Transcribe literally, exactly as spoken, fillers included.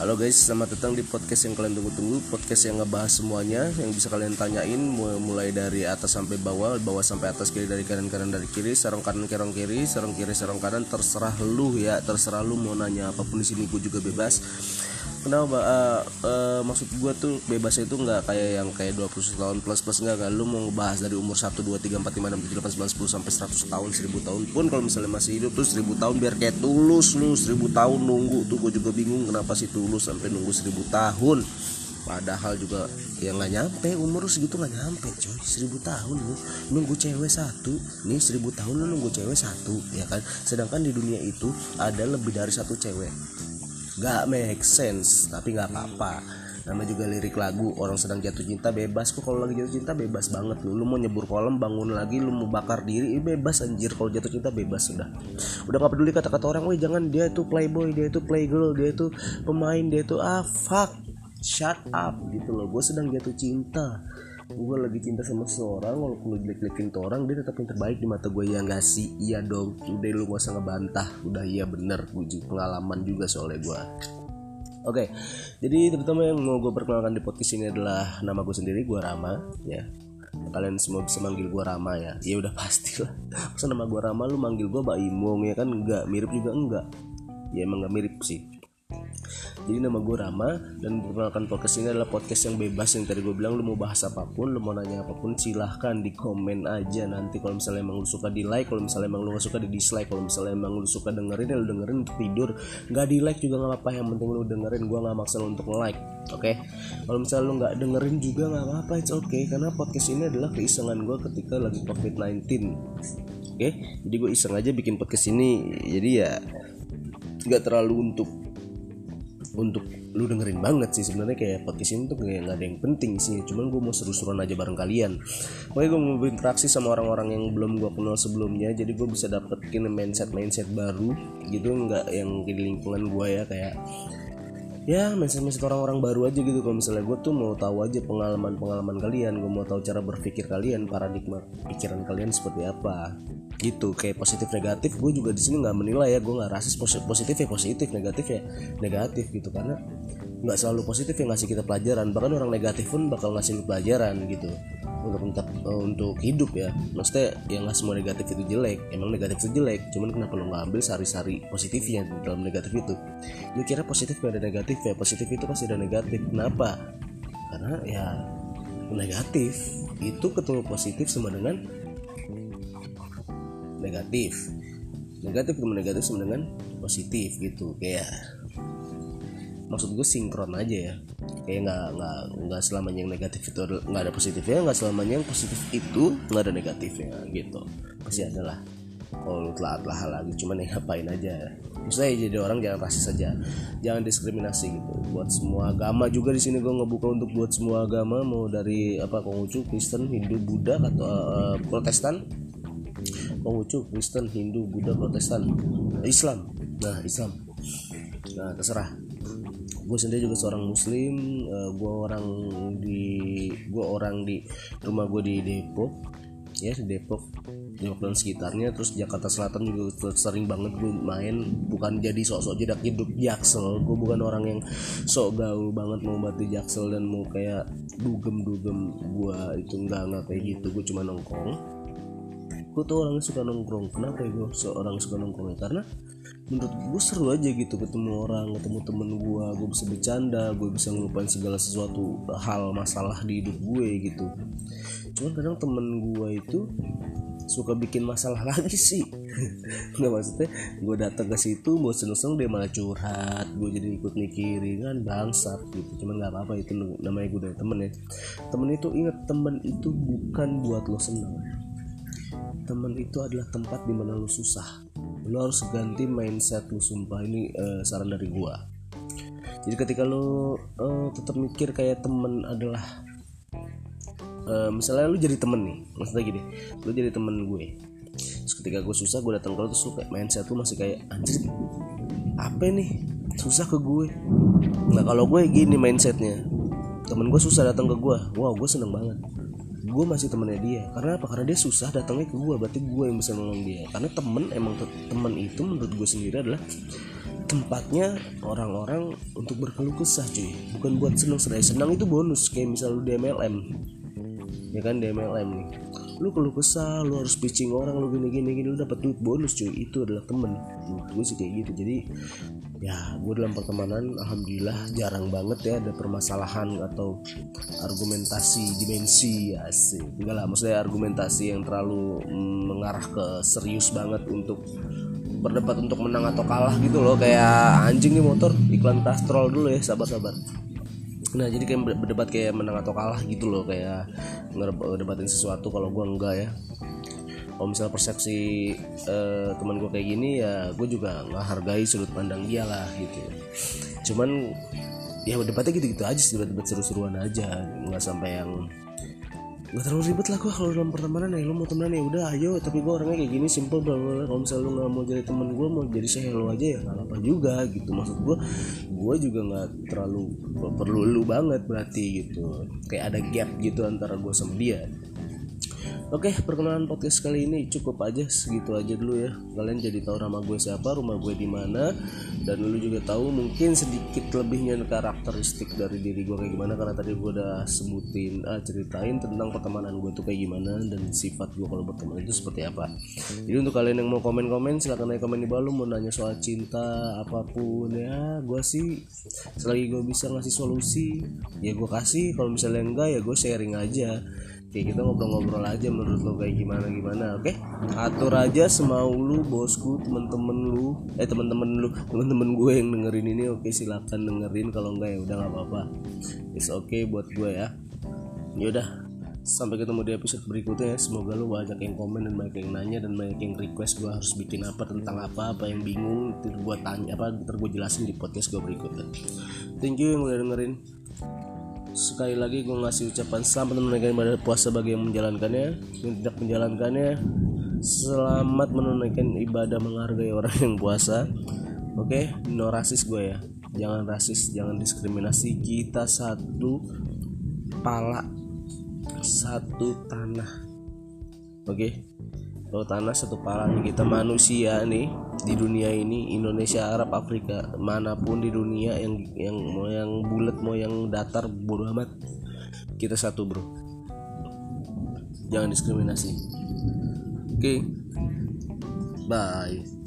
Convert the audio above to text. Halo guys, selamat datang di podcast yang kalian tunggu-tunggu, podcast yang ngebahas semuanya yang bisa kalian tanyain, mulai dari atas sampai bawah, bawah sampai atas, kiri dari kanan, kanan dari kiri, serong kanan kerong kiri, serong kiri serong kanan, terserah lu ya, terserah lu mau nanya apapun di sini, gue juga bebas. Kenapa? Uh, uh, maksud gue tuh bebasnya itu nggak kayak yang kayak dua puluh tahun plus plus, nggak kan? Lu mau ngebahas dari umur satu, dua, tiga, empat, lima, enam, tujuh, delapan, sembilan, sepuluh sampai seratus tahun, seribu tahun pun kalau misalnya masih hidup tuh seribu tahun biar kayak Tulus lu, seribu tahun nunggu tuh gue juga bingung kenapa sih Tulus sampai nunggu seribu tahun, padahal juga yang nggak nyampe umur segitu, nggak nyampe coy, seribu tahun lu nunggu cewek satu nih, seribu tahun lu nunggu cewek satu ya kan, sedangkan di dunia itu ada lebih dari satu cewek. Gak make sense, tapi gak apa-apa, nama juga lirik lagu, orang sedang jatuh cinta bebas kok, kalau lagi jatuh cinta bebas banget lu, lu mau nyebur kolam bangun lagi, lu mau bakar diri bebas anjir, kalau jatuh cinta bebas sudah udah gak peduli kata-kata orang, weh jangan dia itu playboy, dia itu playgirl, dia itu pemain, dia itu ah fuck, shut up gitu loh. Gue sedang jatuh cinta, gue lagi cinta sama seorang, walaupun lu jelek-jelekin orang, dia tetap yang terbaik di mata gue, ya nggak sih? Iya dong, udah lu gak usah ngebantah, udah iya bener, gue pengalaman juga soalnya gue. Oke, okay. Jadi terutama yang mau gue perkenalkan di podcast ini adalah nama gue sendiri, gue Rama, ya. Kalian semua bisa manggil gue Rama ya, ya udah pastilah. Masa nama gue Rama, lu manggil gue Mbak Imong ya kan, enggak mirip juga enggak, ya emang nggak mirip sih. Jadi nama gue Rama dan perkenalkan podcast ini adalah podcast yang bebas, yang tadi gue bilang lu mau bahas apapun, lu mau nanya apapun silahkan di komen aja nanti, kalau misalnya emang lu suka di like, kalau misalnya emang lu gak suka di dislike, kalau misalnya emang lu suka dengerin ya lu dengerin untuk tidur, gak di like juga gak apa-apa, yang penting lu dengerin, gue gak maksa lu untuk like, oke okay? Kalau misalnya lu gak dengerin juga gak apa-apa, it's okay, karena podcast ini adalah keisengan gue ketika lagi covid sembilan belas, oke okay? Jadi gue iseng aja bikin podcast ini, jadi ya gak terlalu untuk untuk lu dengerin banget sih sebenarnya, kayak podcast ini tuh kayak nggak ada yang penting sih, cuman gue mau seru-seruan aja bareng kalian, makanya gue mau berinteraksi sama orang-orang yang belum gue kenal sebelumnya, jadi gue bisa dapetin mindset-mindset baru gitu, nggak yang di lingkungan gue ya, kayak ya mindset-mindset orang-orang baru aja gitu. Kalau misalnya gue tuh mau tahu aja pengalaman-pengalaman kalian, gue mau tahu cara berpikir kalian, paradigma pikiran kalian seperti apa gitu, kayak positif negatif gue juga di sini nggak menilai ya, gue nggak rasis, positif ya positif, negatif ya negatif gitu, karena nggak selalu positif yang ngasih kita pelajaran, bahkan orang negatif pun bakal ngasih lu pelajaran gitu untuk untuk, untuk hidup ya, maksudnya yang nggak semua negatif itu jelek, emang negatif itu jelek, cuman kenapa lu nggak ambil sari-sari positifnya dalam negatif itu, lu kira positif nggak ada negatif ya, positif itu pasti ada negatif, kenapa? Karena ya negatif itu ketemu positif sama dengan negatif, negatif sama negatif sama dengan positif gitu, kayak maksud gue sinkron aja ya, kayak nggak nggak nggak selamanya yang negatif itu nggak ada positifnya, nggak selamanya yang positif itu nggak ada negatifnya gitu, pasti ada lah kalau telat lah lagi, cuman ya ngapain aja ya. Maksudnya jadi orang jangan rasis aja, jangan diskriminasi gitu, buat semua agama juga di sini gue ngebuka untuk buat semua agama, mau dari apa Konghucu, Kristen, Hindu, Buddha atau uh, Protestan, Konghucu, Kristen, Hindu, Buddha, Protestan, Islam, nah Islam, nah terserah. Gue sendiri juga seorang Muslim, uh, gue orang di, gue orang di rumah gue di Depok, ya di Depok, Depok dan sekitarnya, terus Jakarta Selatan juga sering banget gue main, bukan jadi sok-sok jedak hidup Jaksel, gue bukan orang yang sok gaul banget mau batu Jaksel dan mau kayak dugem-dugem, gue itu enggak enggak kayak gitu, gue cuma nongkrong. Gue tuh orangnya suka nongkrong, kenapa ya gue seorang suka nongkrong ya? Karena menurut gue seru aja gitu, ketemu orang, ketemu temen gue, gue bisa bercanda, gue bisa ngelupain segala sesuatu hal masalah di hidup gue gitu. Cuman kadang temen gue itu suka bikin masalah lagi sih. Nggak, maksudnya gue datang ke situ buat seneng-seneng, dia malah curhat, gue jadi ikut mikirin kan bangsat gitu. Cuman nggak apa-apa, itu namanya gue dari temen ya. Temen itu ingat, temen itu bukan buat lo seneng. Teman itu adalah tempat dimana lu susah. Lu harus ganti mindset lu, sumpah ini uh, saran dari gua. Jadi ketika lu uh, tetap mikir kayak teman adalah uh, misalnya lu jadi teman nih, maksudnya gini, lu jadi teman gue. Terus ketika gue susah, gue datang ke lu terus lu kayak mindset lu masih kayak anjir, apa nih susah ke gue. Nah kalau gue gini mindsetnya, teman gue susah datang ke gue, wow gue seneng banget. Gue masih temennya dia, karena apa? Karena dia susah datangnya ke gue, berarti gue yang bisa nolong dia. Karena temen, emang temen itu menurut gue sendiri adalah tempatnya orang-orang untuk berkeluh kesah cuy, bukan buat seneng-seneng. Senang itu bonus, kayak misal lu di M L M, ya kan, di M L M nih lu keluh kesah, lu harus pitching orang, lu gini-gini, lu dapat duit bonus cuy. Itu adalah temen, gue sih kayak gitu. Jadi ya gue dalam pertemanan alhamdulillah jarang banget ya ada permasalahan atau argumentasi dimensi, asik. Enggak lah, maksudnya argumentasi yang terlalu mengarah ke serius banget untuk berdebat untuk menang atau kalah gitu loh. Kayak anjing nih motor, iklan Castrol dulu ya sahabat-sahabat. Nah jadi kayak berdebat kayak menang atau kalah gitu loh, kayak ngedebatin sesuatu. Kalau gue enggak ya, kalau misalnya persepsi eh, teman gue kayak gini ya gue juga ngehargai sudut pandang dia lah gitu. Cuman ya debatnya gitu-gitu aja sih, debat-debat seru-seruan aja, nggak sampai yang nggak terlalu ribet lah. Gue kalau dalam pertemanan ya, lo mau temenan ya udah ayo, tapi gue orangnya kayak gini, simple bla bla. Kalau misalnya lo nggak mau jadi teman gue, mau jadi saya lo aja ya nggak apa-apa juga gitu. Maksud gue, gue juga nggak terlalu perlu lo banget berarti gitu, kayak ada gap gitu antara gue sama dia. Oke, perkenalan podcast kali ini cukup aja, segitu aja dulu ya. Kalian jadi tahu nama gue siapa, rumah gue di mana, dan lu juga tahu mungkin sedikit lebihnya karakteristik dari diri gue kayak gimana, karena tadi gue udah sebutin ah, ceritain tentang pertemanan gue tuh kayak gimana dan sifat gue kalau berteman itu seperti apa. Jadi untuk kalian yang mau komen-komen silakan aja komen di bawah, lu mau nanya soal cinta apapun ya, gue sih selagi gue bisa ngasih solusi ya gue kasih, kalau misalnya enggak ya gue sharing aja. Kayak kita ngobrol-ngobrol aja, menurut lo kayak gimana-gimana, oke? Okay? Atur aja semau lu, bosku, temen-temen lu, eh temen-temen lu, temen-temen gue yang dengerin ini, oke okay, silakan dengerin, kalau enggak ya udah nggak apa-apa, it's okay buat gue ya. Yaudah, sampai ketemu di episode berikutnya ya. Semoga lu banyak yang komen dan banyak yang nanya dan banyak yang request gue harus bikin apa tentang apa, apa yang bingung, ntar gue tanya apa, ntar gue jelasin di podcast gue berikutnya. Thank you yang udah dengerin. Sekali lagi gue ngasih ucapan selamat menunaikan ibadah puasa bagi yang menjalankannya. Yang tidak menjalankannya, selamat menunaikan ibadah, menghargai orang yang puasa. Oke, okay? No rasis gue ya. Jangan rasis, jangan diskriminasi. Kita satu pala, satu tanah. Oke, okay? Satu tanah, satu pala nih. Kita manusia nih di dunia ini, Indonesia, Arab, Afrika, manapun di dunia, yang yang mau yang bulat mau yang datar bodo amat, kita satu bro, jangan diskriminasi. Oke, okay. Bye.